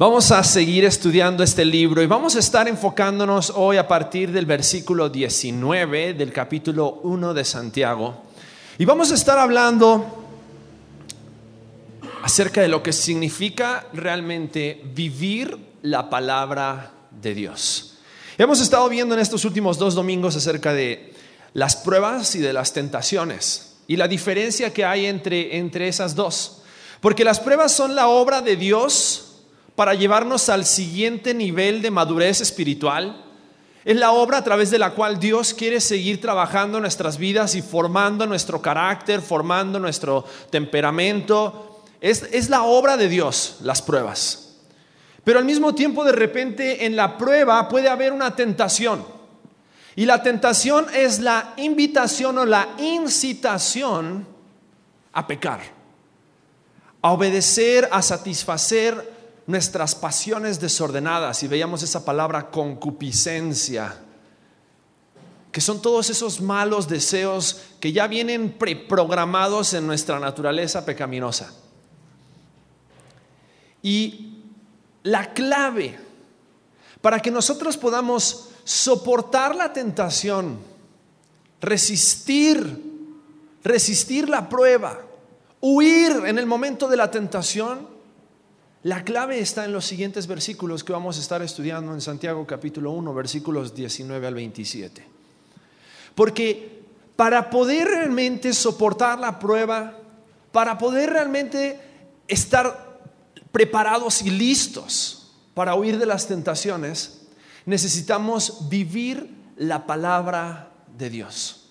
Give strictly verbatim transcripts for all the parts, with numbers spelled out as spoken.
Vamos a seguir estudiando este libro y vamos a estar enfocándonos hoy a partir del versículo diecinueve del capítulo uno de Santiago. Y vamos a estar hablando acerca de lo que significa realmente vivir la palabra de Dios. Hemos estado viendo en estos últimos dos domingos acerca de las pruebas y de las tentaciones y la diferencia que hay entre, entre esas dos. Porque las pruebas son la obra de Dios para llevarnos al siguiente nivel de madurez espiritual. Es la obra a través de la cual Dios quiere seguir trabajando en nuestras vidas y formando nuestro carácter, formando nuestro temperamento. Es, es la obra de Dios, las pruebas. Pero al mismo tiempo, de repente, en la prueba puede haber una tentación. Y la tentación es la invitación o la incitación a pecar, a obedecer, a satisfacer nuestras pasiones desordenadas, y veíamos esa palabra concupiscencia, que son todos esos malos deseos que ya vienen preprogramados en nuestra naturaleza pecaminosa. Y la clave para que nosotros podamos soportar la tentación, resistir, resistir la prueba, huir en el momento de la tentación, la clave está en los siguientes versículos que vamos a estar estudiando en Santiago capítulo uno, versículos diecinueve al veintisiete. Porque para poder realmente soportar la prueba, para poder realmente estar preparados y listos para huir de las tentaciones, necesitamos vivir la palabra de Dios.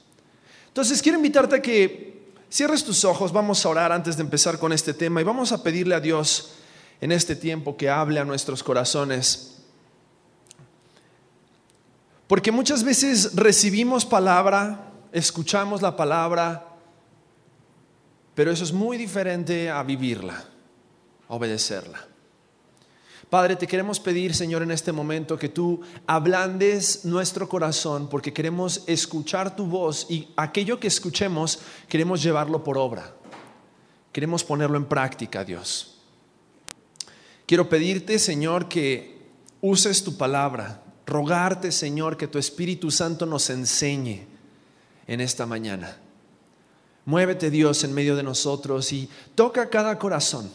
Entonces quiero invitarte a que cierres tus ojos, vamos a orar antes de empezar con este tema y vamos a pedirle a Dios en este tiempo que hable a nuestros corazones, porque muchas veces recibimos palabra, escuchamos la palabra, pero eso es muy diferente a vivirla, a obedecerla. Padre, te queremos pedir, Señor, en este momento que tú ablandes nuestro corazón, porque queremos escuchar tu voz y aquello que escuchemos queremos llevarlo por obra, queremos ponerlo en práctica, Dios. Quiero pedirte, Señor, que uses tu palabra, rogarte, Señor, que tu Espíritu Santo nos enseñe en esta mañana. Muévete, Dios, en medio de nosotros y toca cada corazón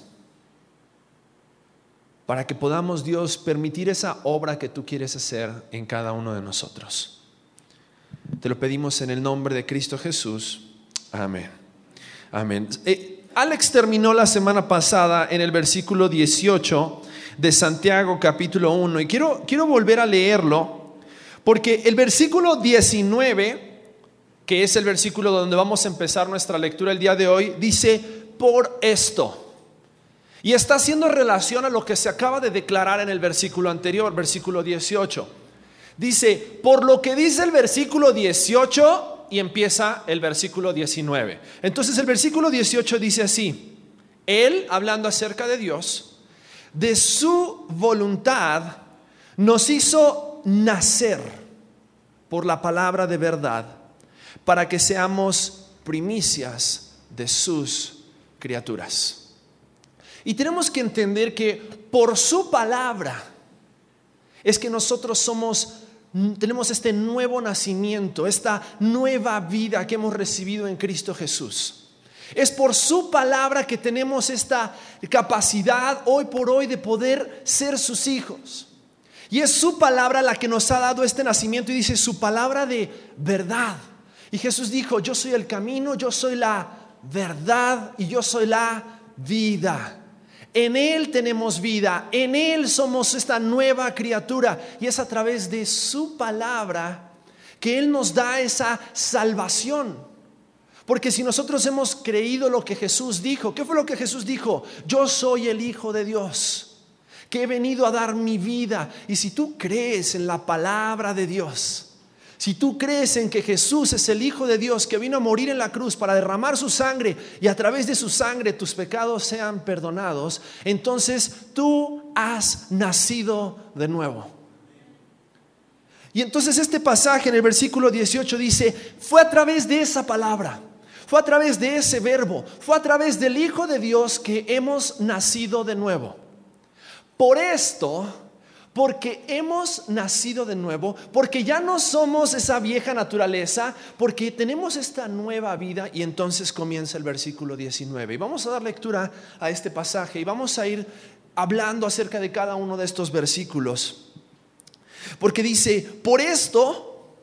para que podamos, Dios, permitir esa obra que tú quieres hacer en cada uno de nosotros. Te lo pedimos en el nombre de Cristo Jesús. Amén. Amén. Eh, Alex terminó la semana pasada en el versículo dieciocho de Santiago capítulo uno y quiero, quiero volver a leerlo, porque el versículo diecinueve, que es el versículo donde vamos a empezar nuestra lectura el día de hoy, dice: por esto. Y está haciendo relación a lo que se acaba de declarar en el versículo anterior, versículo dieciocho. Dice: por lo que dice el versículo dieciocho. Y empieza el versículo diecinueve. Entonces el versículo dieciocho dice así: él, hablando acerca de Dios, de su voluntad nos hizo nacer por la palabra de verdad, para que seamos primicias de sus criaturas. Y tenemos que entender que por su palabra es que nosotros somos tenemos este nuevo nacimiento, esta nueva vida que hemos recibido en Cristo Jesús. Es por su palabra que tenemos esta capacidad hoy por hoy de poder ser sus hijos. Y es su palabra la que nos ha dado este nacimiento, y dice: su palabra de verdad. Y Jesús dijo: yo soy el camino, yo soy la verdad y yo soy la vida. En él tenemos vida, en él somos esta nueva criatura, y es a través de su palabra que él nos da esa salvación. Porque si nosotros hemos creído lo que Jesús dijo, ¿qué fue lo que Jesús dijo? Yo soy el Hijo de Dios, que he venido a dar mi vida. Y si tú crees en la palabra de Dios, si tú crees en que Jesús es el Hijo de Dios, que vino a morir en la cruz para derramar su sangre, y a través de su sangre tus pecados sean perdonados, entonces tú has nacido de nuevo. Y entonces este pasaje en el versículo dieciocho dice: fue a través de esa palabra, fue a través de ese verbo, fue a través del Hijo de Dios que hemos nacido de nuevo. Por esto, porque hemos nacido de nuevo, porque ya no somos esa vieja naturaleza, porque tenemos esta nueva vida. Y entonces comienza el versículo diecinueve. Y vamos a dar lectura a este pasaje y vamos a ir hablando acerca de cada uno de estos versículos. Porque dice: por esto,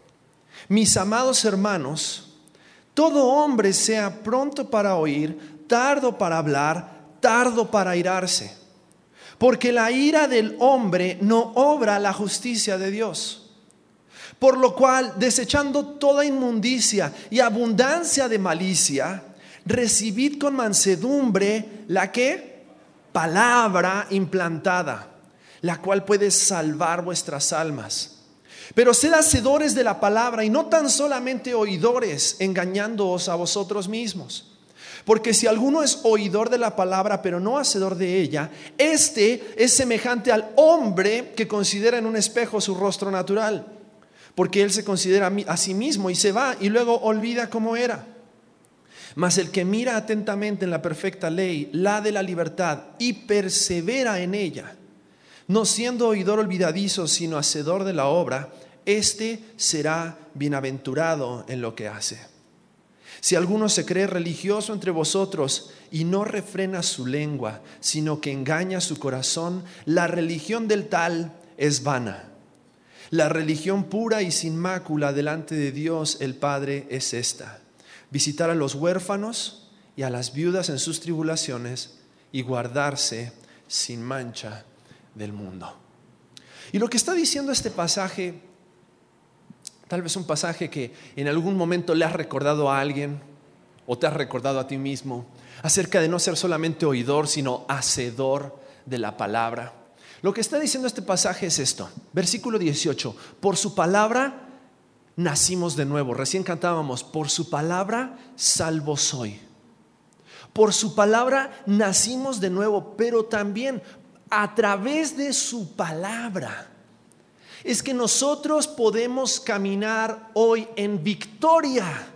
mis amados hermanos, todo hombre sea pronto para oír, tardo para hablar, tardo para irarse. Porque la ira del hombre no obra la justicia de Dios. Por lo cual, desechando toda inmundicia y abundancia de malicia, recibid con mansedumbre la que palabra implantada, la cual puede salvar vuestras almas. Pero sed hacedores de la palabra y no tan solamente oidores, engañándoos a vosotros mismos. Porque si alguno es oidor de la palabra, pero no hacedor de ella, este es semejante al hombre que considera en un espejo su rostro natural. Porque él se considera a sí mismo y se va, y luego olvida cómo era. Mas el que mira atentamente en la perfecta ley, la de la libertad, y persevera en ella, no siendo oidor olvidadizo, sino hacedor de la obra, este será bienaventurado en lo que hace. Si alguno se cree religioso entre vosotros y no refrena su lengua, sino que engaña su corazón, la religión del tal es vana. La religión pura y sin mácula delante de Dios el Padre es esta: visitar a los huérfanos y a las viudas en sus tribulaciones y guardarse sin mancha del mundo. Y lo que está diciendo este pasaje, tal vez un pasaje que en algún momento le has recordado a alguien o te has recordado a ti mismo, acerca de no ser solamente oidor, sino hacedor de la palabra. Lo que está diciendo este pasaje es esto, versículo dieciocho: por su palabra nacimos de nuevo. Recién cantábamos: por su palabra salvo soy. Por su palabra nacimos de nuevo, pero también a través de su palabra es que nosotros podemos caminar hoy en victoria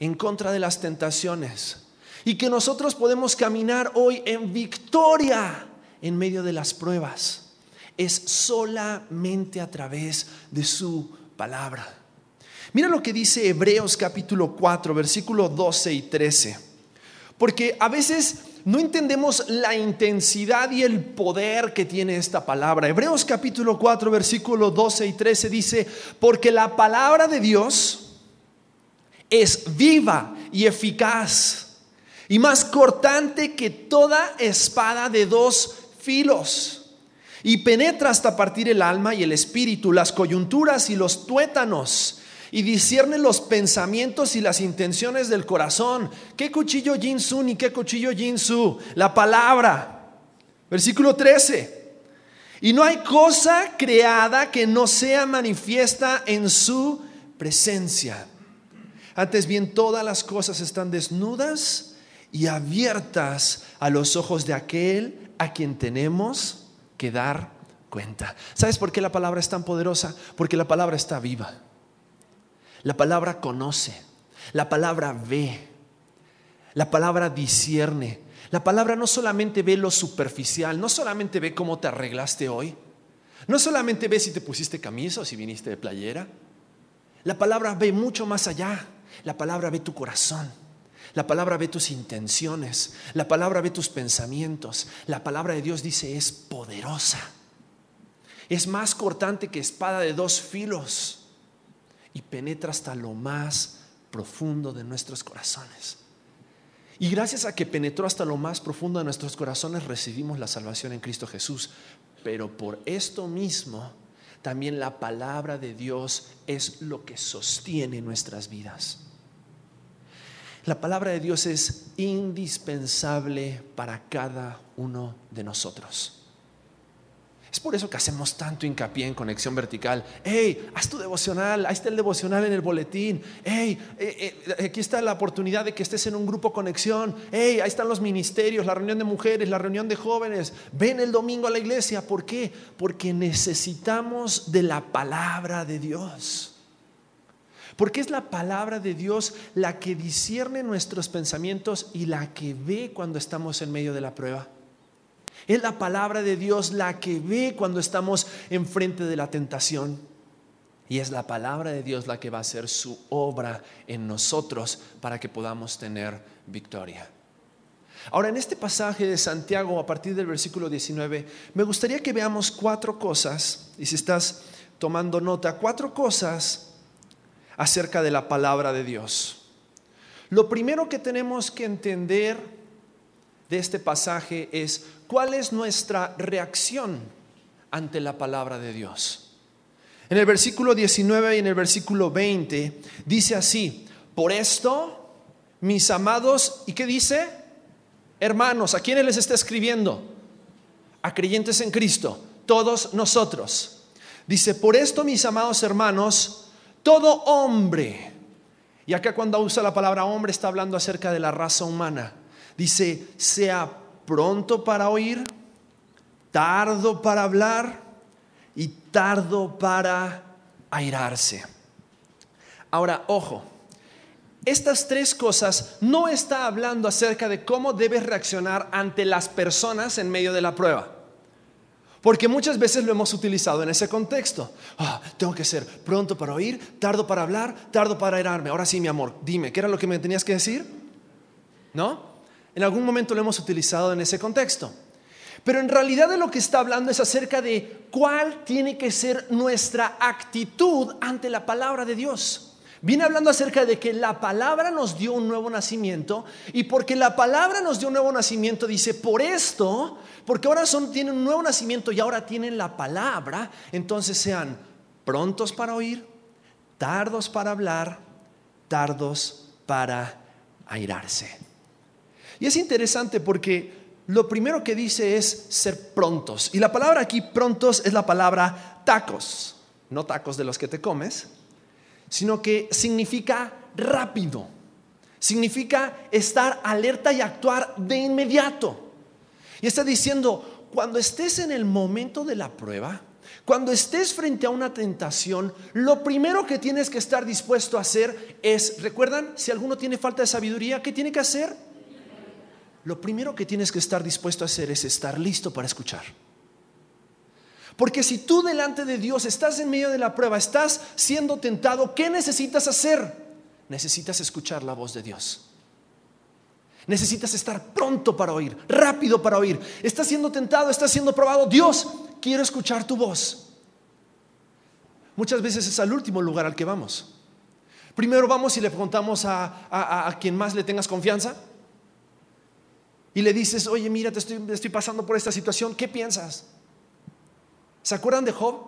en contra de las tentaciones. Y que nosotros podemos caminar hoy en victoria en medio de las pruebas. Es solamente a través de su palabra. Mira lo que dice Hebreos capítulo cuatro, versículo doce y trece. Porque a veces no entendemos la intensidad y el poder que tiene esta palabra. Hebreos capítulo cuatro, versículo doce y trece dice: porque la palabra de Dios es viva y eficaz, y más cortante que toda espada de dos filos, y penetra hasta partir el alma y el espíritu, las coyunturas y los tuétanos, y discierne los pensamientos y las intenciones del corazón. ¿Qué cuchillo Jinsu ni qué cuchillo Jinsu? La palabra. Versículo trece: y no hay cosa creada que no sea manifiesta en su presencia. Antes bien, todas las cosas están desnudas y abiertas a los ojos de aquel a quien tenemos que dar cuenta. ¿Sabes por qué la palabra es tan poderosa? Porque la palabra está viva. La palabra conoce, la palabra ve, la palabra discierne. La palabra no solamente ve lo superficial, no solamente ve cómo te arreglaste hoy, no solamente ve si te pusiste camisa o si viniste de playera. La palabra ve mucho más allá. La palabra ve tu corazón, la palabra ve tus intenciones, la palabra ve tus pensamientos. La palabra de Dios, dice, es poderosa. Es más cortante que espada de dos filos. Y penetra hasta lo más profundo de nuestros corazones. Y gracias a que penetró hasta lo más profundo de nuestros corazones, recibimos la salvación en Cristo Jesús. Pero por esto mismo, también la palabra de Dios es lo que sostiene nuestras vidas. La palabra de Dios es indispensable para cada uno de nosotros. Es por eso que hacemos tanto hincapié en Conexión Vertical. Hey, haz tu devocional, ahí está el devocional en el boletín. Hey, eh, eh, aquí está la oportunidad de que estés en un grupo Conexión. Hey, ahí están los ministerios, la reunión de mujeres, la reunión de jóvenes. Ven el domingo a la iglesia. ¿Por qué? Porque necesitamos de la palabra de Dios. Porque es la palabra de Dios la que discierne nuestros pensamientos y la que ve cuando estamos en medio de la prueba. Es la palabra de Dios la que ve cuando estamos enfrente de la tentación. Y es la palabra de Dios la que va a hacer su obra en nosotros para que podamos tener victoria. Ahora, en este pasaje de Santiago, a partir del versículo diecinueve, me gustaría que veamos cuatro cosas, y si estás tomando nota, cuatro cosas acerca de la palabra de Dios. Lo primero que tenemos que entender de este pasaje es cuál es nuestra reacción ante la palabra de Dios. En el versículo diecinueve y en el versículo veinte dice así: por esto, mis amados, ¿y qué dice? Hermanos. ¿A quiénes les está escribiendo? A creyentes en Cristo, todos nosotros. Dice: por esto, mis amados hermanos, todo hombre. Y acá cuando usa la palabra hombre está hablando acerca de la raza humana. Dice: sea pronto para oír, tardo para hablar y tardo para airarse. Ahora, ojo, estas tres cosas no está hablando acerca de cómo debes reaccionar ante las personas en medio de la prueba. Porque muchas veces lo hemos utilizado en ese contexto. Oh, tengo que ser pronto para oír, tardo para hablar, tardo para airarme. Ahora sí, mi amor, dime, ¿qué era lo que me tenías que decir? ¿No? En algún momento lo hemos utilizado en ese contexto. Pero en realidad de lo que está hablando es acerca de cuál tiene que ser nuestra actitud ante la palabra de Dios. Viene hablando acerca de que la palabra nos dio un nuevo nacimiento, y porque la palabra nos dio un nuevo nacimiento, dice: por esto, porque ahora son, tienen un nuevo nacimiento y ahora tienen la palabra, entonces sean prontos para oír, tardos para hablar, tardos para airarse. Y es interesante porque lo primero que dice es ser prontos, y la palabra aquí prontos es la palabra tacos, no tacos de los que te comes, sino que significa rápido, significa estar alerta y actuar de inmediato. Y está diciendo, cuando estés en el momento de la prueba, cuando estés frente a una tentación, lo primero que tienes que estar dispuesto a hacer es, ¿recuerdan? Si alguno tiene falta de sabiduría, ¿qué tiene que hacer? Lo primero que tienes que estar dispuesto a hacer es estar listo para escuchar. Porque si tú delante de Dios estás en medio de la prueba, estás siendo tentado, ¿qué necesitas hacer? Necesitas escuchar la voz de Dios. Necesitas estar pronto para oír, rápido para oír. Estás siendo tentado, estás siendo probado. Dios, quiero escuchar tu voz. Muchas veces es al último lugar al que vamos. Primero vamos y le preguntamos a, a, a quien más le tengas confianza. Y le dices: oye, mira, te estoy, estoy pasando por esta situación, ¿qué piensas? ¿Se acuerdan de Job?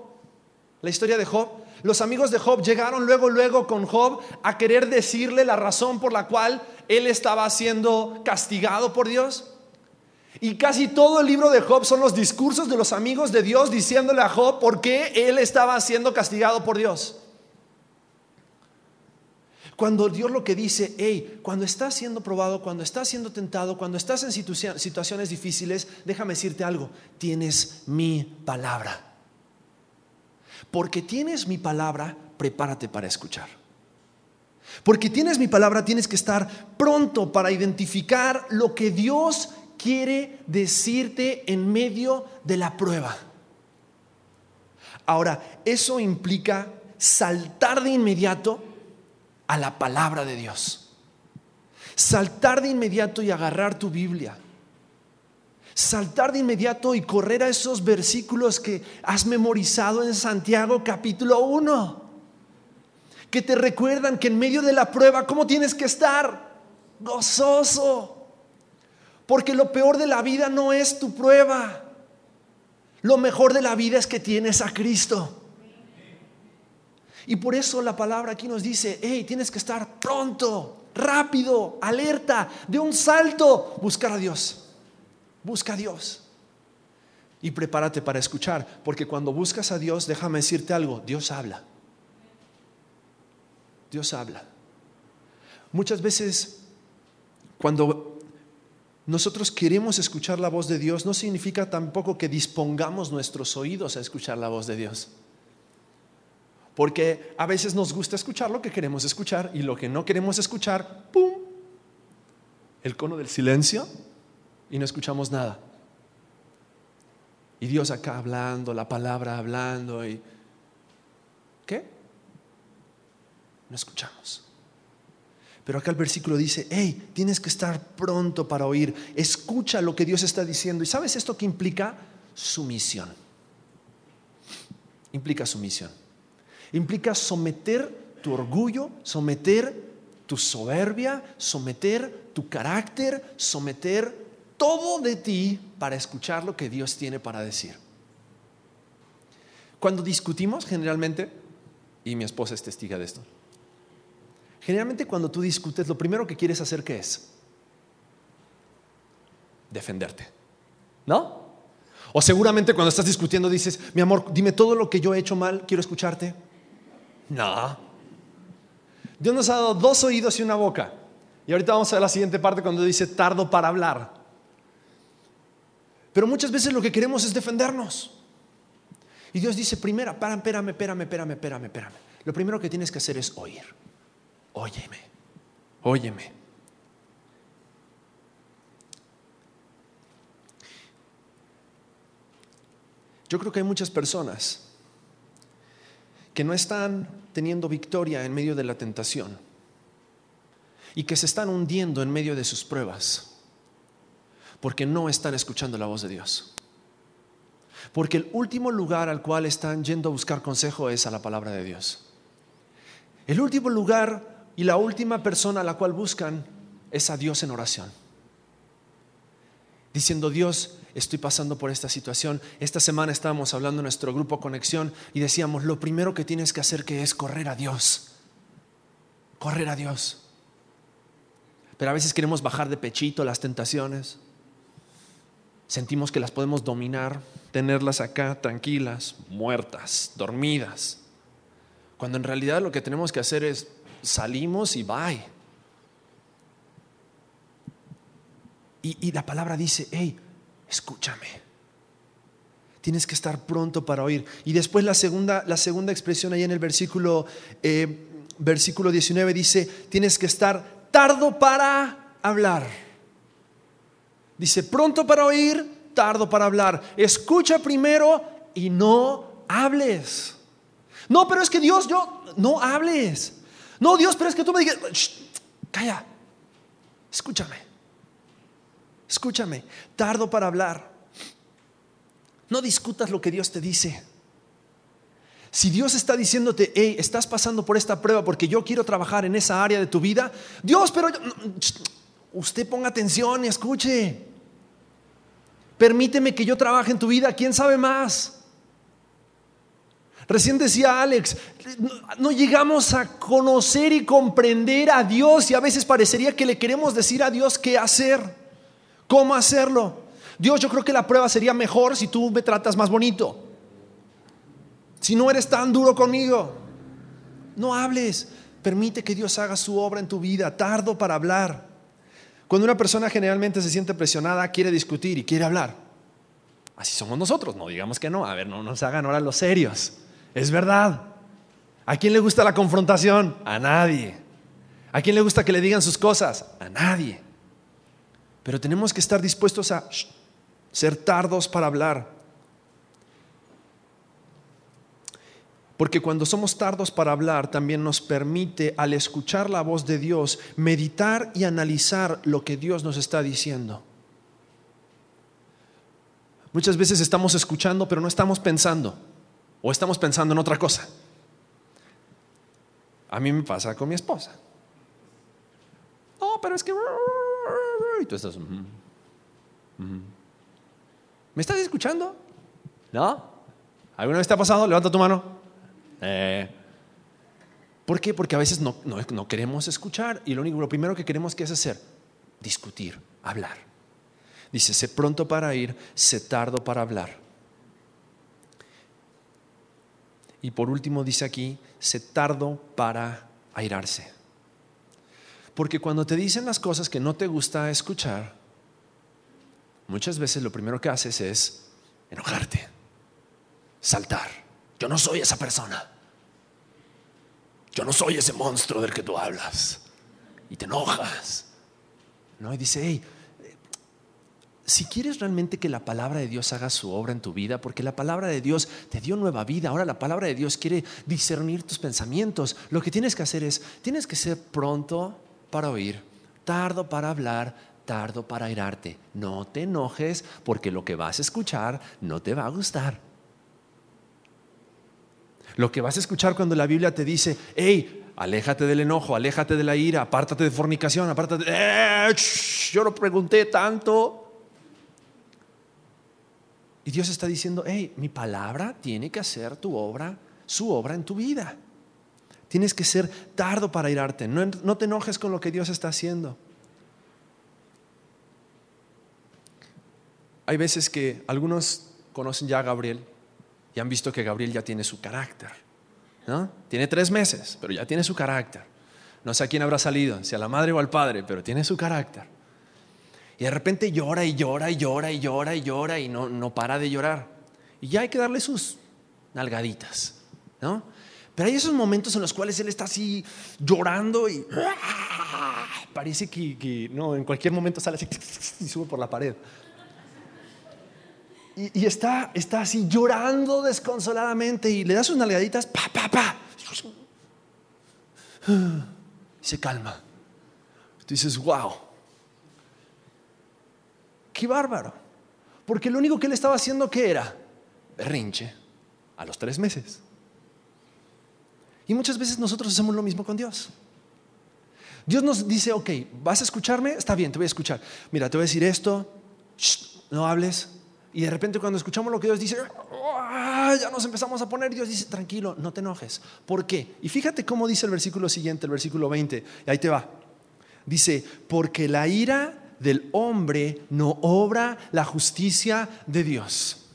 La historia de Job. Los amigos de Job llegaron luego, luego con Job a querer decirle la razón por la cual él estaba siendo castigado por Dios. Y casi todo el libro de Job son los discursos de los amigos de Dios diciéndole a Job por qué él estaba siendo castigado por Dios. Cuando Dios lo que dice, hey, cuando estás siendo probado, cuando estás siendo tentado, cuando estás en situ- situaciones difíciles, déjame decirte algo, tienes mi palabra. Porque tienes mi palabra, prepárate para escuchar. Porque tienes mi palabra, tienes que estar pronto para identificar lo que Dios quiere decirte en medio de la prueba. Ahora, eso implica saltar de inmediato a la palabra de Dios. Saltar de inmediato y agarrar tu Biblia. Saltar de inmediato y correr a esos versículos que has memorizado en Santiago capítulo uno, que te recuerdan que en medio de la prueba, ¿cómo tienes que estar? Gozoso. Porque lo peor de la vida no es tu prueba. Lo mejor de la vida es que tienes a Cristo. Y por eso la palabra aquí nos dice, hey, tienes que estar pronto, rápido, alerta, de un salto, buscar a Dios. Busca a Dios y prepárate para escuchar, porque cuando buscas a Dios, déjame decirte algo, Dios habla. Dios habla. Muchas veces cuando nosotros queremos escuchar la voz de Dios, no significa tampoco que dispongamos nuestros oídos a escuchar la voz de Dios. Porque a veces nos gusta escuchar lo que queremos escuchar, y lo que no queremos escuchar, ¡pum!, el cono del silencio, y no escuchamos nada. Y Dios acá hablando, la palabra hablando, y ¿qué? No escuchamos. Pero acá el versículo dice: hey, tienes que estar pronto para oír. Escucha lo que Dios está diciendo. ¿Y sabes esto que implica? Sumisión. Implica sumisión. Implica someter tu orgullo, someter tu soberbia, someter tu carácter, someter todo de ti para escuchar lo que Dios tiene para decir. Cuando discutimos, generalmente, y mi esposa es testiga de esto, generalmente cuando tú discutes, lo primero que quieres hacer, ¿qué es? Defenderte, ¿no? O seguramente cuando estás discutiendo dices: mi amor, dime todo lo que yo he hecho mal, quiero escucharte. No, Dios nos ha dado dos oídos y una boca. Y ahorita vamos a la siguiente parte cuando dice: tardo para hablar. Pero muchas veces lo que queremos es defendernos. Y Dios dice: primero, espérame, espérame, espérame, espérame, espérame. Lo primero que tienes que hacer es oír. Óyeme, óyeme. Yo creo que hay muchas personas que no están teniendo victoria en medio de la tentación y que se están hundiendo en medio de sus pruebas porque no están escuchando la voz de Dios. Porque el último lugar al cual están yendo a buscar consejo es a la palabra de Dios. El último lugar y la última persona a la cual buscan es a Dios en oración, diciendo: Dios, estoy pasando por esta situación. Esta semana estábamos hablando en nuestro grupo Conexión y decíamos: lo primero que tienes que hacer, que es correr a Dios. Correr a Dios. Pero a veces queremos bajar de pechito las tentaciones. Sentimos que las podemos dominar, tenerlas acá tranquilas, muertas, dormidas. Cuando en realidad lo que tenemos que hacer es salimos y bye. Y, y la palabra dice: hey, escúchame. Tienes que estar pronto para oír. Y después la segunda, la segunda expresión ahí en el versículo, eh, versículo diecinueve dice: tienes que estar tardo para hablar. Dice: pronto para oír, tardo para hablar. Escucha primero y no hables. No, pero es que Dios, yo no hables. No, Dios, pero es que tú me digas. Calla, escúchame. Escúchame, tardo para hablar. No discutas lo que Dios te dice. Si Dios está diciéndote: hey, estás pasando por esta prueba porque yo quiero trabajar en esa área de tu vida. Dios, pero yo... usted ponga atención y escuche. Permíteme que yo trabaje en tu vida. ¿Quién sabe más? Recién decía Alex: no, no llegamos a conocer y comprender a Dios, y a veces parecería que le queremos decir a Dios qué hacer. ¿Cómo hacerlo? Dios, yo creo que la prueba sería mejor si tú me tratas más bonito, si no eres tan duro conmigo. No hables, permite que Dios haga su obra en tu vida. Tardo para hablar. Cuando una persona generalmente se siente presionada, quiere discutir y quiere hablar. Así somos nosotros, no digamos que no. A ver, no nos hagan ahora los serios. Es verdad. ¿A quién le gusta la confrontación? A nadie. ¿A quién le gusta que le digan sus cosas? A nadie. Pero tenemos que estar dispuestos a shh, ser tardos para hablar. Porque cuando somos tardos para hablar, también nos permite, al escuchar la voz de Dios, meditar y analizar lo que Dios nos está diciendo. Muchas veces estamos escuchando, pero no estamos pensando, o estamos pensando en otra cosa. A mí me pasa con mi esposa. No, pero es que... y tú estás... mm, mm. ¿Me estás escuchando? ¿No? ¿Alguna vez te ha pasado? Levanta tu mano. eh. ¿Por qué? Porque a veces no, no, no queremos escuchar, y lo único, lo primero que queremos que es hacer, discutir, hablar. Dice: sé pronto para ir, sé tardo para hablar. Y por último dice aquí: sé tardo para airarse. Porque cuando te dicen las cosas que no te gusta escuchar, muchas veces lo primero que haces es enojarte, saltar. Yo no soy esa persona. Yo no soy ese monstruo del que tú hablas. Y te enojas, ¿no? Y dice: hey, si quieres realmente que la palabra de Dios haga su obra en tu vida, porque la palabra de Dios te dio nueva vida, ahora la palabra de Dios quiere discernir tus pensamientos, lo que tienes que hacer es, tienes que ser pronto para oír, tardo para hablar, tardo para irarte. No te enojes porque lo que vas a escuchar no te va a gustar. Lo que vas a escuchar cuando la Biblia te dice, hey, aléjate del enojo, aléjate de la ira, apártate de fornicación, apártate de... Eh, shh, yo no pregunté tanto. Y Dios está diciendo, hey, mi palabra tiene que hacer tu obra, su obra en tu vida. Tienes que ser tardo para irarte. No, no te enojes con lo que Dios está haciendo. Hay veces que algunos conocen ya a Gabriel y han visto que Gabriel ya tiene su carácter, ¿no? Tiene tres meses, pero ya tiene su carácter. No sé a quién habrá salido, si a la madre o al padre, pero tiene su carácter. Y de repente llora y llora y llora y llora y llora y no, no para de llorar. Y ya hay que darle sus nalgaditas, ¿no? Pero hay esos momentos en los cuales él está así llorando y parece que, que no, en cualquier momento sale así y sube por la pared. Y, y está, está así llorando desconsoladamente y le das unas nalgaditas, pa, pa, pa. Y se calma. Tú dices, wow, qué bárbaro. Porque lo único que él estaba haciendo, ¿qué era? Berrinche a los tres meses. Y muchas veces nosotros hacemos lo mismo con Dios. Dios nos dice, ok, ¿vas a escucharme? Está bien, te voy a escuchar. Mira, te voy a decir esto, shh, no hables. Y de repente cuando escuchamos lo que Dios dice, oh, ya nos empezamos a poner. Dios dice, tranquilo, no te enojes. ¿Por qué? Y fíjate cómo dice el versículo siguiente, el versículo veinte. Y ahí te va. Dice, porque la ira del hombre no obra la justicia de Dios.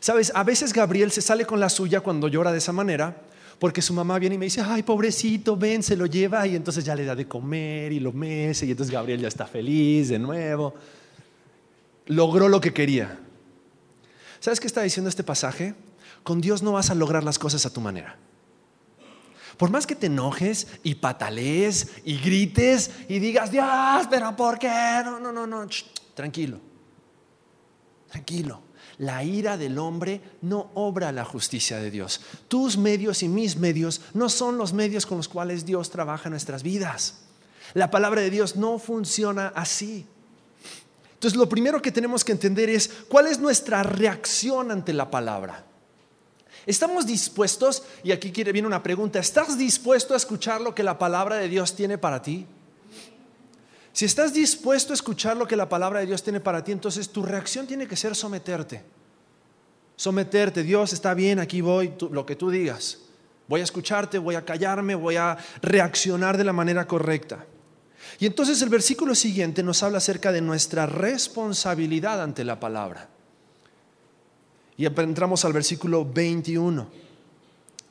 Sabes, a veces Gabriel se sale con la suya cuando llora de esa manera, porque su mamá viene y me dice, ay, pobrecito, ven, se lo lleva. Y entonces ya le da de comer y lo mece. Y entonces Gabriel ya está feliz de nuevo. Logró lo que quería. ¿Sabes qué está diciendo este pasaje? Con Dios no vas a lograr las cosas a tu manera. Por más que te enojes y patalees y grites y digas, Dios, pero ¿por qué? No, no, no, no. Shh, tranquilo. Tranquilo. La ira del hombre no obra la justicia de Dios. Tus medios y mis medios no son los medios con los cuales Dios trabaja en nuestras vidas. La palabra de Dios no funciona así. Entonces, lo primero que tenemos que entender es cuál es nuestra reacción ante la palabra. Estamos dispuestos, y aquí viene una pregunta, ¿estás dispuesto a escuchar lo que la palabra de Dios tiene para ti? Si estás dispuesto a escuchar lo que la palabra de Dios tiene para ti, entonces tu reacción tiene que ser someterte. Someterte, Dios, está bien, aquí voy, tú, lo que tú digas. Voy a escucharte, voy a callarme, voy a reaccionar de la manera correcta. Y entonces el versículo siguiente nos habla acerca de nuestra responsabilidad ante la palabra. Y entramos al versículo veintiuno.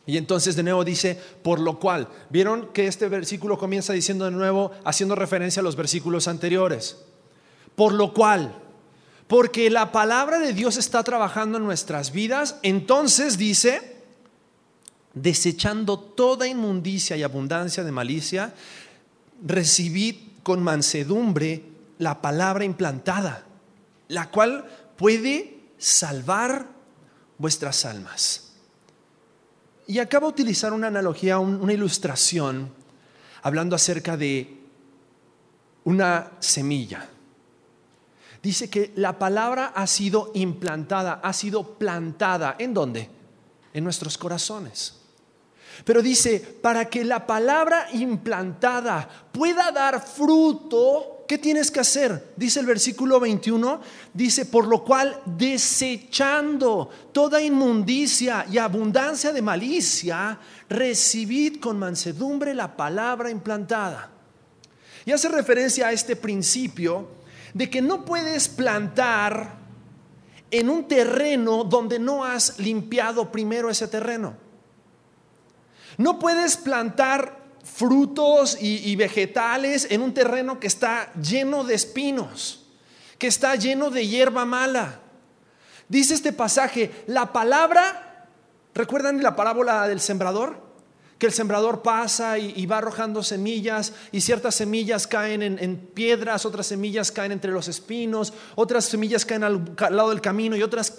Y entonces de nuevo dice, por lo cual. ¿Vieron que este versículo comienza diciendo de nuevo, haciendo referencia a los versículos anteriores? Por lo cual, porque la palabra de Dios está trabajando en nuestras vidas, entonces dice, desechando toda inmundicia y abundancia de malicia, recibid con mansedumbre la palabra implantada, la cual puede salvar vuestras almas. Y acabo de utilizar una analogía, una ilustración, hablando acerca de una semilla. Dice que la palabra ha sido implantada, ha sido plantada. ¿En dónde? En nuestros corazones. Pero dice, para que la palabra implantada pueda dar fruto, ¿qué tienes que hacer? Dice el versículo veintiuno, dice, por lo cual desechando toda inmundicia y abundancia de malicia, recibid con mansedumbre la palabra implantada. Y hace referencia a este principio de que no puedes plantar en un terreno donde no has limpiado primero ese terreno. No puedes plantar frutos y, y vegetales en un terreno que está lleno de espinos, que está lleno de hierba mala. Dice este pasaje, la palabra, ¿recuerdan la parábola del sembrador? que el sembrador pasa y, y va arrojando semillas, y ciertas semillas caen en, en piedras, otras semillas caen entre los espinos, otras semillas caen al, al lado del camino y otras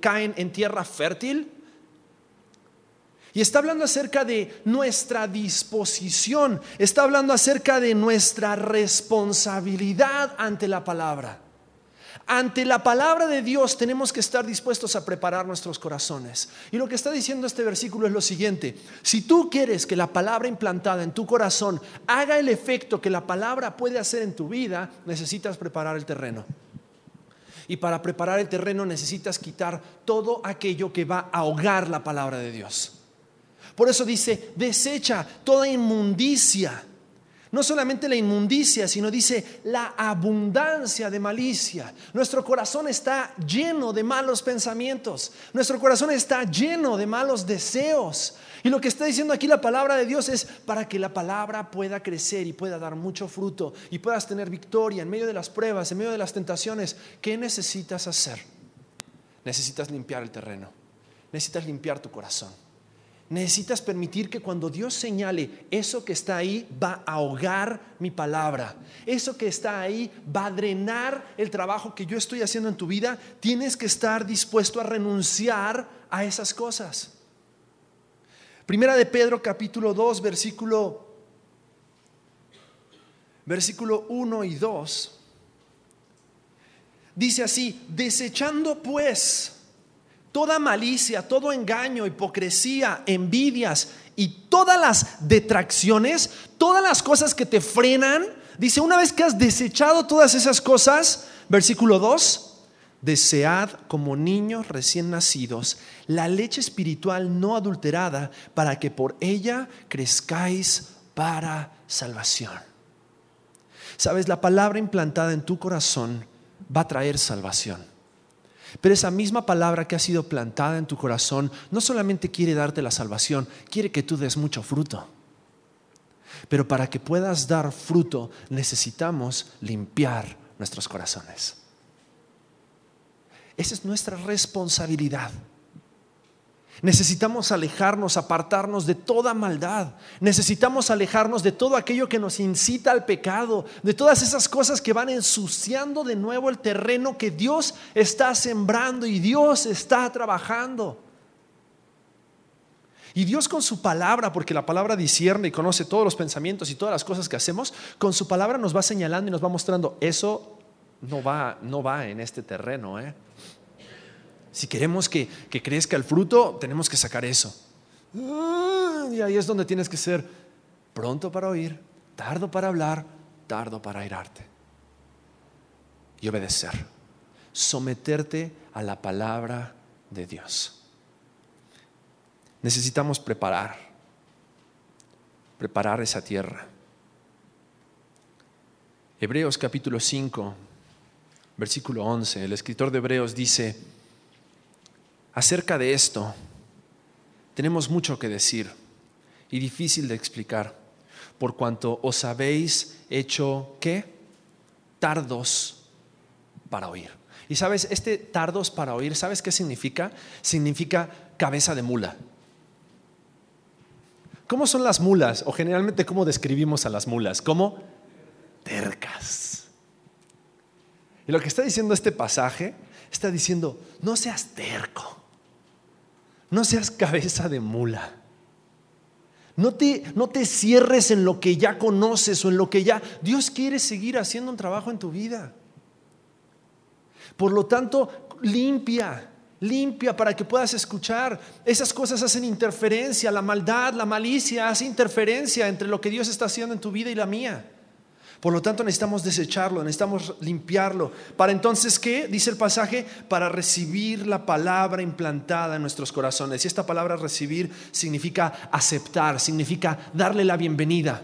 caen en tierra fértil. Y está hablando acerca de nuestra disposición, está hablando acerca de nuestra responsabilidad ante la palabra. Ante la palabra de Dios tenemos que estar dispuestos a preparar nuestros corazones. Y lo que está diciendo este versículo es lo siguiente: si tú quieres que la palabra implantada en tu corazón haga el efecto que la palabra puede hacer en tu vida, necesitas preparar el terreno. Y para preparar el terreno necesitas quitar todo aquello que va a ahogar la palabra de Dios. Por eso dice: desecha toda inmundicia. No solamente la inmundicia, sino dice la abundancia de malicia. Nuestro corazón está lleno de malos pensamientos. Nuestro corazón está lleno de malos deseos. Y lo que está diciendo aquí la palabra de Dios es para que la palabra pueda crecer y pueda dar mucho fruto y puedas tener victoria en medio de las pruebas, en medio de las tentaciones. ¿Qué necesitas hacer? Necesitas limpiar el terreno. Necesitas limpiar tu corazón. Necesitas permitir que cuando Dios señale eso que está ahí va a ahogar mi palabra, eso que está ahí va a drenar el trabajo que yo estoy haciendo en tu vida. Tienes que estar dispuesto a renunciar a esas cosas. Primera de Pedro capítulo dos versículo, versículo uno y dos dice así: desechando pues toda malicia, todo engaño, hipocresía, envidias y todas las detracciones, todas las cosas que te frenan. Dice, una vez que has desechado todas esas cosas, versículo dos, desead como niños recién nacidos la leche espiritual no adulterada, para que por ella crezcáis para salvación. Sabes, la palabra implantada en tu corazón va a traer salvación. Pero esa misma palabra que ha sido plantada en tu corazón no solamente quiere darte la salvación, quiere que tú des mucho fruto. Pero para que puedas dar fruto necesitamos limpiar nuestros corazones. Esa es nuestra responsabilidad. Necesitamos alejarnos, apartarnos de toda maldad. Necesitamos alejarnos de todo aquello que nos incita al pecado, de todas esas cosas que van ensuciando de nuevo el terreno que Dios está sembrando y Dios está trabajando. Y Dios con su palabra, porque la palabra discierne y conoce todos los pensamientos y todas las cosas que hacemos, con su palabra nos va señalando y nos va mostrando: eso no va, no va en este terreno, ¿eh? Si queremos que, que crezca el fruto, tenemos que sacar eso. Y ahí es donde tienes que ser pronto para oír, tardo para hablar, tardo para airarte. Y obedecer, someterte a la palabra de Dios. Necesitamos preparar, preparar esa tierra. Hebreos capítulo cinco, versículo once, el escritor de Hebreos dice: acerca de esto tenemos mucho que decir y difícil de explicar, por cuanto os habéis hecho ¿qué? Tardos para oír. Y sabes, este tardos para oír, ¿sabes qué significa? Significa cabeza de mula. ¿Cómo son las mulas? O generalmente, ¿cómo describimos a las mulas? Como tercas. Y lo que está diciendo este pasaje, está diciendo: no seas terco. No seas cabeza de mula. No te, no te cierres en lo que ya conoces o en lo que ya... Dios quiere seguir haciendo un trabajo en tu vida. Por lo tanto, limpia, limpia para que puedas escuchar. Esas cosas hacen interferencia. La maldad, la malicia hace interferencia entre lo que Dios está haciendo en tu vida y la mía. Por lo tanto, necesitamos desecharlo, necesitamos limpiarlo. Para entonces, ¿qué? Dice el pasaje, para recibir la palabra implantada en nuestros corazones. Y esta palabra recibir significa aceptar, significa darle la bienvenida.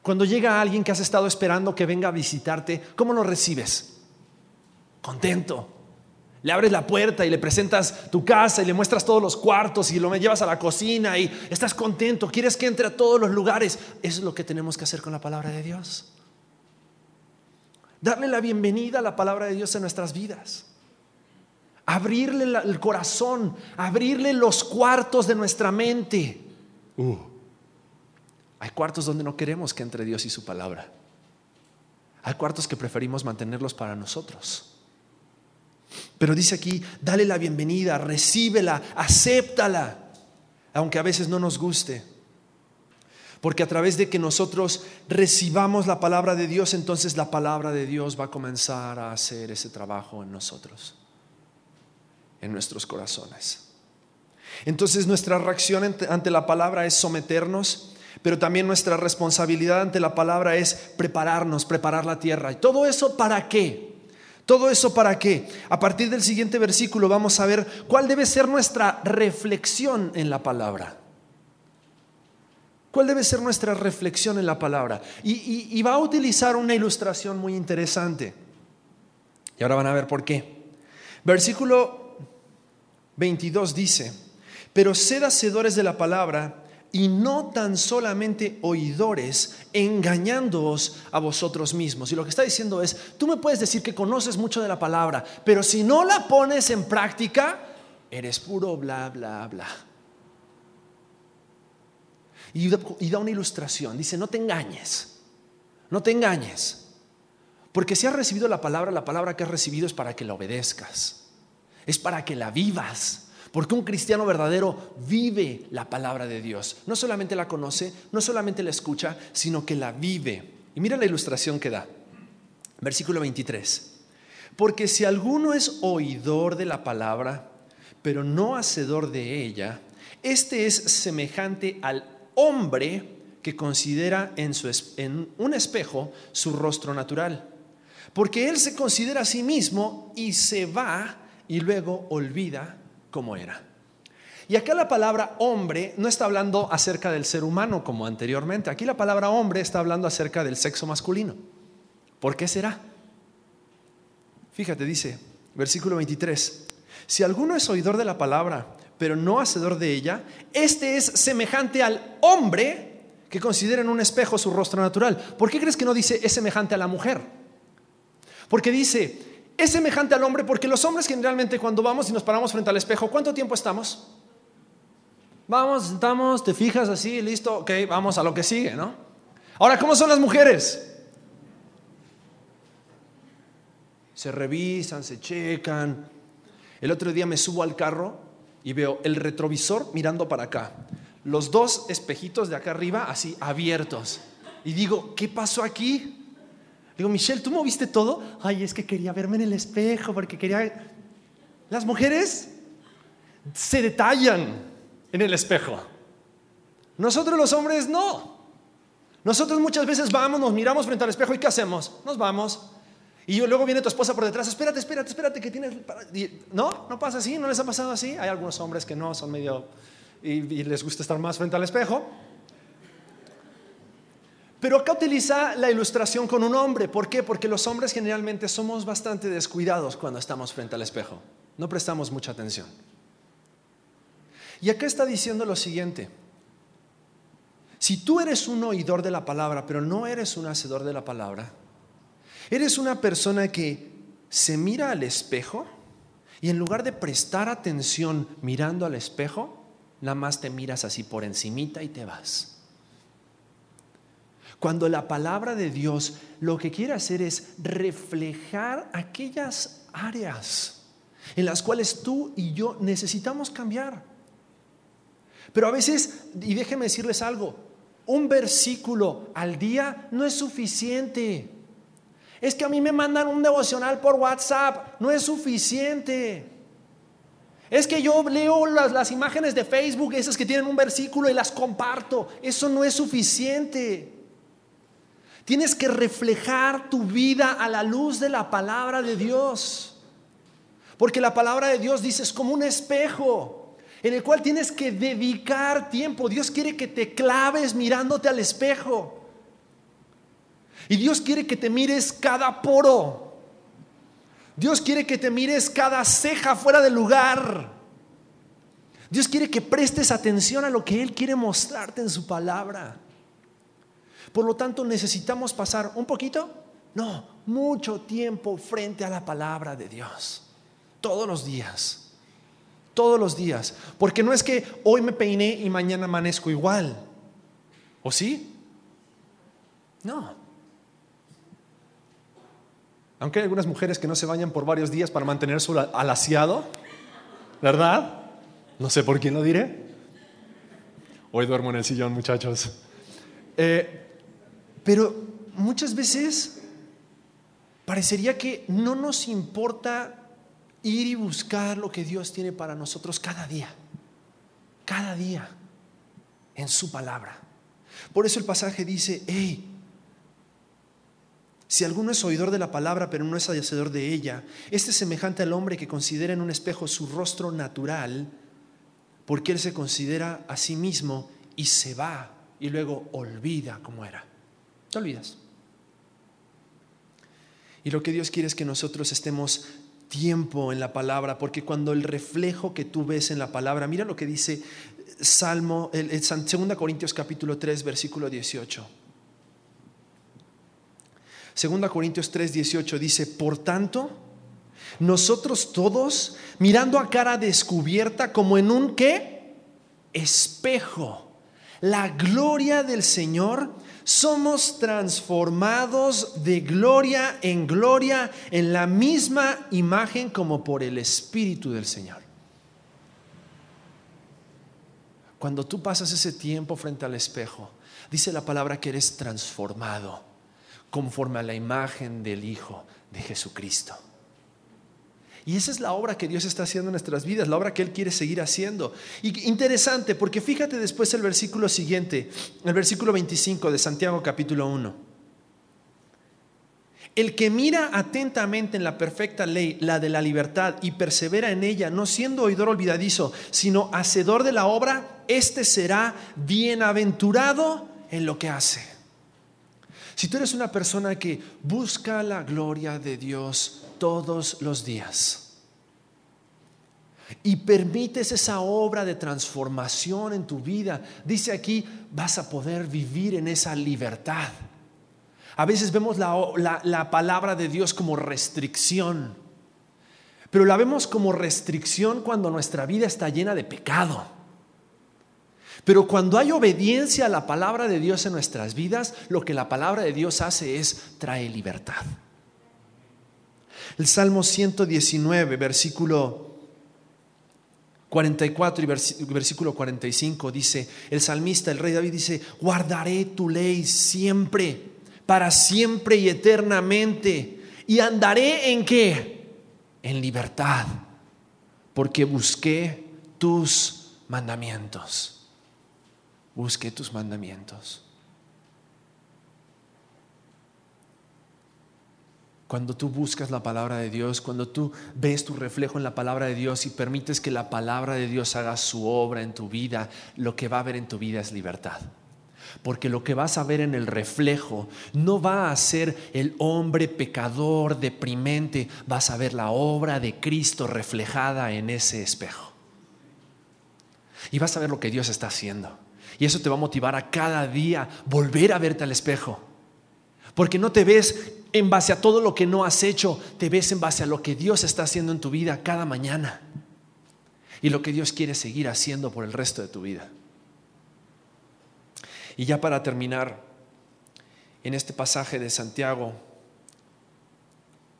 Cuando llega alguien que has estado esperando que venga a visitarte, ¿cómo lo recibes? Contento. Le abres la puerta y le presentas tu casa y le muestras todos los cuartos y lo llevas a la cocina y estás contento, quieres que entre a todos los lugares. Eso es lo que tenemos que hacer con la palabra de Dios. Darle la bienvenida a la palabra de Dios en nuestras vidas. Abrirle el corazón, abrirle los cuartos de nuestra mente Uh, hay cuartos donde no queremos que entre Dios y su palabra. Hay cuartos que preferimos mantenerlos para nosotros. Pero dice aquí, dale la bienvenida, recíbela, acéptala, aunque a veces no nos guste. Porque a través de que nosotros recibamos la palabra de Dios, entonces la palabra de Dios va a comenzar a hacer ese trabajo en nosotros, en nuestros corazones. Entonces nuestra reacción ante la palabra es someternos, pero también nuestra responsabilidad ante la palabra es prepararnos, preparar la tierra. ¿Y todo eso para qué? ¿Todo eso para qué? A partir del siguiente versículo vamos a ver cuál debe ser nuestra reflexión en la palabra. ¿Cuál debe ser nuestra reflexión en la palabra? Y, y, y va a utilizar una ilustración muy interesante. Y ahora van a ver por qué. Versículo veintidós dice: pero sed hacedores de la palabra y no tan solamente oidores, engañándoos a vosotros mismos. Y lo que está diciendo es, tú me puedes decir que conoces mucho de la palabra, pero si no la pones en práctica, eres puro bla, bla, bla. Y, y da una ilustración, dice, no te engañes, no te engañes. Porque si has recibido la palabra, la palabra que has recibido es para que la obedezcas, es para que la vivas. Porque un cristiano verdadero vive la palabra de Dios. No solamente la conoce, no solamente la escucha, sino que la vive. Y mira la ilustración que da. Versículo veintitrés. Porque si alguno es oidor de la palabra, pero no hacedor de ella, este es semejante al hombre que considera en, su, en un espejo su rostro natural. Porque él se considera a sí mismo y se va y luego olvida como era. Y acá la palabra hombre no está hablando acerca del ser humano como anteriormente. Aquí la palabra hombre está hablando acerca del sexo masculino. ¿Por qué será? Fíjate, dice versículo veintitrés: si alguno es oidor de la palabra pero no hacedor de ella, este es semejante al hombre que considera en un espejo su rostro natural. ¿Por qué crees que no dice es semejante a la mujer? Porque dice es semejante al hombre, porque los hombres generalmente cuando vamos y nos paramos frente al espejo, ¿cuánto tiempo estamos? Vamos, sentamos, te fijas así, listo, ok, vamos a lo que sigue, ¿no? Ahora, ¿cómo son las mujeres? Se revisan, se checan. El otro día me subo al carro y veo el retrovisor mirando para acá, los dos espejitos de acá arriba así abiertos. Y digo, ¿qué pasó aquí? Digo, Michelle, ¿tú moviste todo? Ay, es que quería verme en el espejo porque quería... Las mujeres se detallan en el espejo. Nosotros los hombres no. Nosotros muchas veces vamos, nos miramos frente al espejo y ¿qué hacemos? Nos vamos. Y yo, luego viene tu esposa por detrás, espérate, espérate, espérate, que tienes... Y, no, no pasa así, no les ha pasado así. Hay algunos hombres que no, son medio... Y, y les gusta estar más frente al espejo. Pero acá utiliza la ilustración con un hombre. ¿Por qué? Porque los hombres generalmente somos bastante descuidados cuando estamos frente al espejo. No prestamos mucha atención. Y acá está diciendo lo siguiente. Si tú eres un oidor de la palabra, pero no eres un hacedor de la palabra, eres una persona que se mira al espejo y en lugar de prestar atención mirando al espejo, nada más te miras así por encimita y te vas. Cuando la palabra de Dios lo que quiere hacer es reflejar aquellas áreas en las cuales tú y yo necesitamos cambiar. Pero a veces, y déjenme decirles algo, un versículo al día no es suficiente. Es que a mí me mandan un devocional por WhatsApp, no es suficiente. Es que yo leo las, las imágenes de Facebook, esas que tienen un versículo y las comparto, eso no es suficiente. Tienes que reflejar tu vida a la luz de la palabra de Dios. Porque la palabra de Dios, dice, es como un espejo en el cual tienes que dedicar tiempo. Dios quiere que te claves mirándote al espejo. Y Dios quiere que te mires cada poro. Dios quiere que te mires cada ceja fuera de lugar. Dios quiere que prestes atención a lo que Él quiere mostrarte en su palabra. Por lo tanto, necesitamos pasar un poquito, no, mucho tiempo frente a la palabra de Dios. Todos los días, todos los días, porque no es que hoy me peiné y mañana amanezco igual, ¿o sí? No. Aunque hay algunas mujeres que no se bañan por varios días para mantener su alaciado, ¿verdad? No sé por quién lo diré. Hoy duermo en el sillón, muchachos. Eh, pero muchas veces parecería que no nos importa ir y buscar lo que Dios tiene para nosotros cada día, cada día en su palabra. Por eso el pasaje dice: hey, si alguno es oidor de la palabra pero no es hacedor de ella, este es semejante al hombre que considera en un espejo su rostro natural, porque él se considera a sí mismo y se va y luego olvida cómo era. Te olvidas. Y lo que Dios quiere es que nosotros estemos tiempo en la palabra, porque cuando el reflejo que tú ves en la palabra, mira lo que dice Salmo, el, el segunda Corintios capítulo tres versículo dieciocho. segunda Corintios tres, dieciocho dice: por tanto, nosotros todos, mirando a cara descubierta como en un ¿qué? Espejo, la gloria del Señor, somos transformados de gloria en gloria en la misma imagen, como por el Espíritu del Señor. Cuando tú pasas ese tiempo frente al espejo, dice la palabra que eres transformado conforme a la imagen del Hijo de Jesucristo. Y esa es la obra que Dios está haciendo en nuestras vidas, la obra que Él quiere seguir haciendo. Y interesante, porque fíjate después el versículo siguiente, el versículo veinticinco de Santiago capítulo uno. El que mira atentamente en la perfecta ley, la de la libertad, y persevera en ella, no siendo oidor olvidadizo, sino hacedor de la obra, este será bienaventurado en lo que hace. Si tú eres una persona que busca la gloria de Dios todos los días y permites esa obra de transformación en tu vida, dice aquí, vas a poder vivir en esa libertad. A veces vemos la, la, la palabra de Dios como restricción, pero la vemos como restricción cuando nuestra vida está llena de pecado. Pero cuando hay obediencia a la palabra de Dios en nuestras vidas, lo que la palabra de Dios hace es trae libertad. El Salmo ciento diecinueve, versículo cuarenta y cuatro y versículo cuarenta y cinco dice, el salmista, el rey David dice: guardaré tu ley siempre, para siempre y eternamente, y andaré ¿en qué? En libertad, porque busqué tus mandamientos. Busqué tus mandamientos. Cuando tú buscas la palabra de Dios, cuando tú ves tu reflejo en la palabra de Dios y permites que la palabra de Dios haga su obra en tu vida, lo que va a haber en tu vida es libertad. Porque lo que vas a ver en el reflejo no va a ser el hombre pecador, deprimente, vas a ver la obra de Cristo reflejada en ese espejo. Y vas a ver lo que Dios está haciendo. Y eso te va a motivar a cada día volver a verte al espejo. Porque no te ves en base a todo lo que no has hecho, te ves en base a lo que Dios está haciendo en tu vida cada mañana y lo que Dios quiere seguir haciendo por el resto de tu vida. Y ya para terminar, en este pasaje de Santiago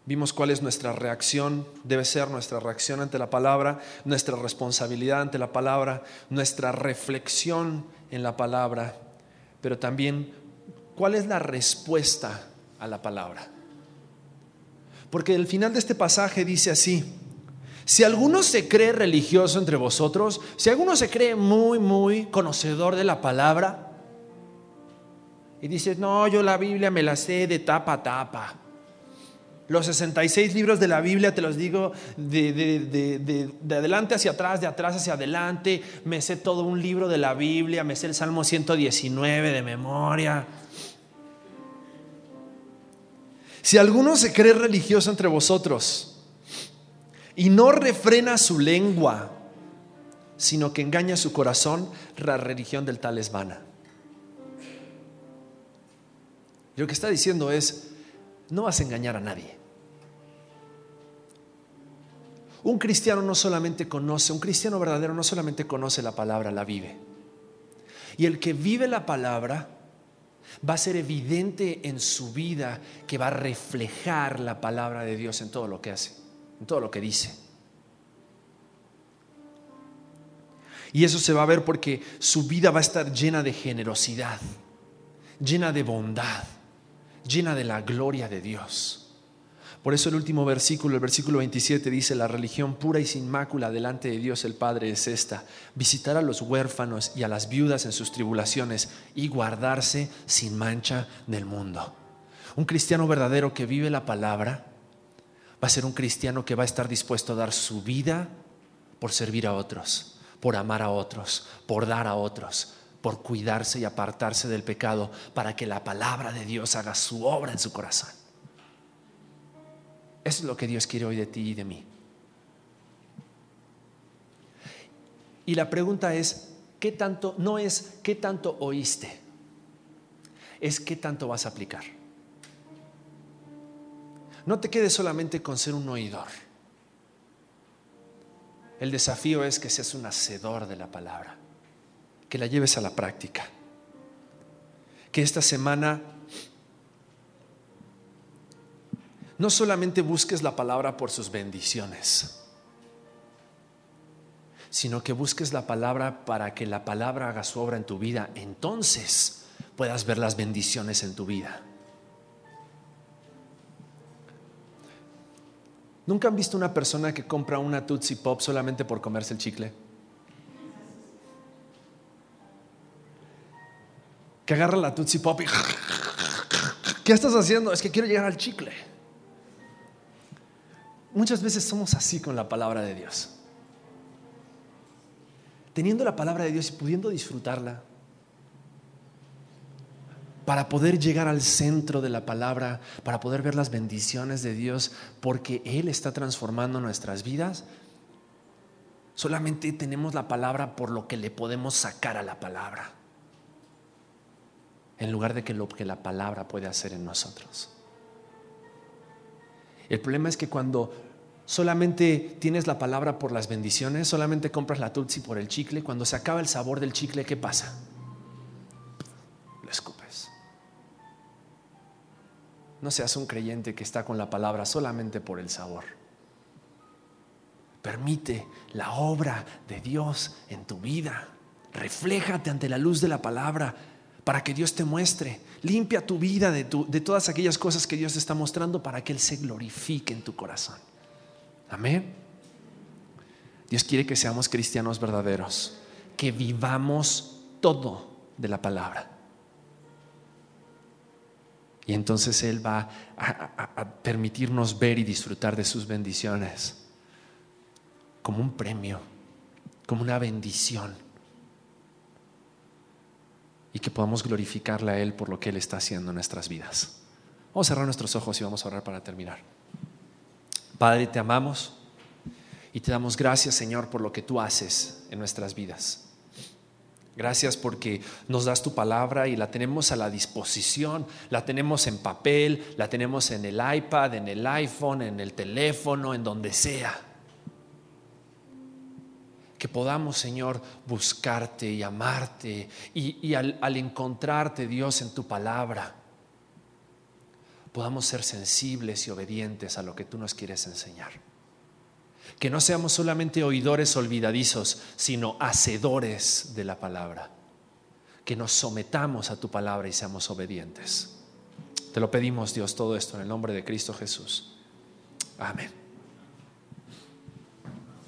vimos cuál es nuestra reacción, debe ser nuestra reacción ante la palabra, nuestra responsabilidad ante la palabra, nuestra reflexión en la palabra, pero también cuál es la respuesta a la palabra. Porque el final de este pasaje dice así: si alguno se cree religioso entre vosotros, si alguno se cree muy muy conocedor de la palabra y dices: no, yo la Biblia me la sé de tapa a tapa, los sesenta y seis libros de la Biblia te los digo de, de, de, de, de adelante hacia atrás, de atrás hacia adelante, me sé todo un libro de la Biblia, me sé el Salmo ciento diecinueve de memoria. Si alguno se cree religioso entre vosotros y no refrena su lengua, sino que engaña su corazón, la religión del tal es vana. Y lo que está diciendo es: no vas a engañar a nadie. Un cristiano no solamente conoce, un cristiano verdadero no solamente conoce la palabra, la vive. Y el que vive la palabra va a ser evidente en su vida que va a reflejar la palabra de Dios en todo lo que hace, en todo lo que dice. Y eso se va a ver porque su vida va a estar llena de generosidad, llena de bondad, llena de la gloria de Dios. Por eso el último versículo, el versículo veintisiete dice: la religión pura y sin mácula delante de Dios el Padre es esta, visitar a los huérfanos y a las viudas en sus tribulaciones y guardarse sin mancha del mundo. Un cristiano verdadero que vive la palabra va a ser un cristiano que va a estar dispuesto a dar su vida por servir a otros, por amar a otros, por dar a otros, por cuidarse y apartarse del pecado, para que la palabra de Dios haga su obra en su corazón. Eso es lo que Dios quiere hoy de ti y de mí. Y la pregunta es, ¿qué tanto? No es ¿qué tanto oíste? Es ¿qué tanto vas a aplicar? No te quedes solamente con ser un oidor. El desafío es que seas un hacedor de la palabra, que la lleves a la práctica. Que esta semana no solamente busques la palabra por sus bendiciones, sino que busques la palabra para que la palabra haga su obra en tu vida. Entonces puedas ver las bendiciones en tu vida. ¿Nunca han visto una persona que compra una Tootsie Pop solamente por comerse el chicle? Que agarra la Tootsie Pop y ¿qué estás haciendo? Es que quiero llegar al chicle. Muchas veces somos así con la palabra de Dios. Teniendo la palabra de Dios y pudiendo disfrutarla, para poder llegar al centro de la palabra, para poder ver las bendiciones de Dios, porque Él está transformando nuestras vidas. Solamente tenemos la palabra por lo que le podemos sacar a la palabra, en lugar de que lo que la palabra puede hacer en nosotros. El problema es que cuando solamente tienes la palabra por las bendiciones, solamente compras la Tootsie por el chicle, cuando se acaba el sabor del chicle, ¿qué pasa? Lo escupes. No seas un creyente que está con la palabra solamente por el sabor. Permite la obra de Dios en tu vida. Refléjate ante la luz de la palabra para que Dios te muestre. Limpia tu vida de, tu, de todas aquellas cosas que Dios te está mostrando, para que Él se glorifique en tu corazón. Amén. Dios quiere que seamos cristianos verdaderos, que vivamos todo de la palabra. Y entonces Él va a, a, a permitirnos ver y disfrutar de sus bendiciones como un premio, como una bendición, y que podamos glorificarle a Él por lo que Él está haciendo en nuestras vidas. Vamos a cerrar nuestros ojos y vamos a orar para terminar. Padre, te amamos y te damos gracias, Señor, por lo que tú haces en nuestras vidas. Gracias porque nos das tu palabra y la tenemos a la disposición, la tenemos en papel, la tenemos en el iPad, en el iPhone, en el teléfono, en donde sea. Que podamos, Señor, buscarte y amarte y, y al, al encontrarte, Dios, en tu palabra, podamos ser sensibles y obedientes a lo que tú nos quieres enseñar. Que no seamos solamente oidores olvidadizos, sino hacedores de la palabra. Que nos sometamos a tu palabra y seamos obedientes. Te lo pedimos, Dios, todo esto en el nombre de Cristo Jesús. Amén.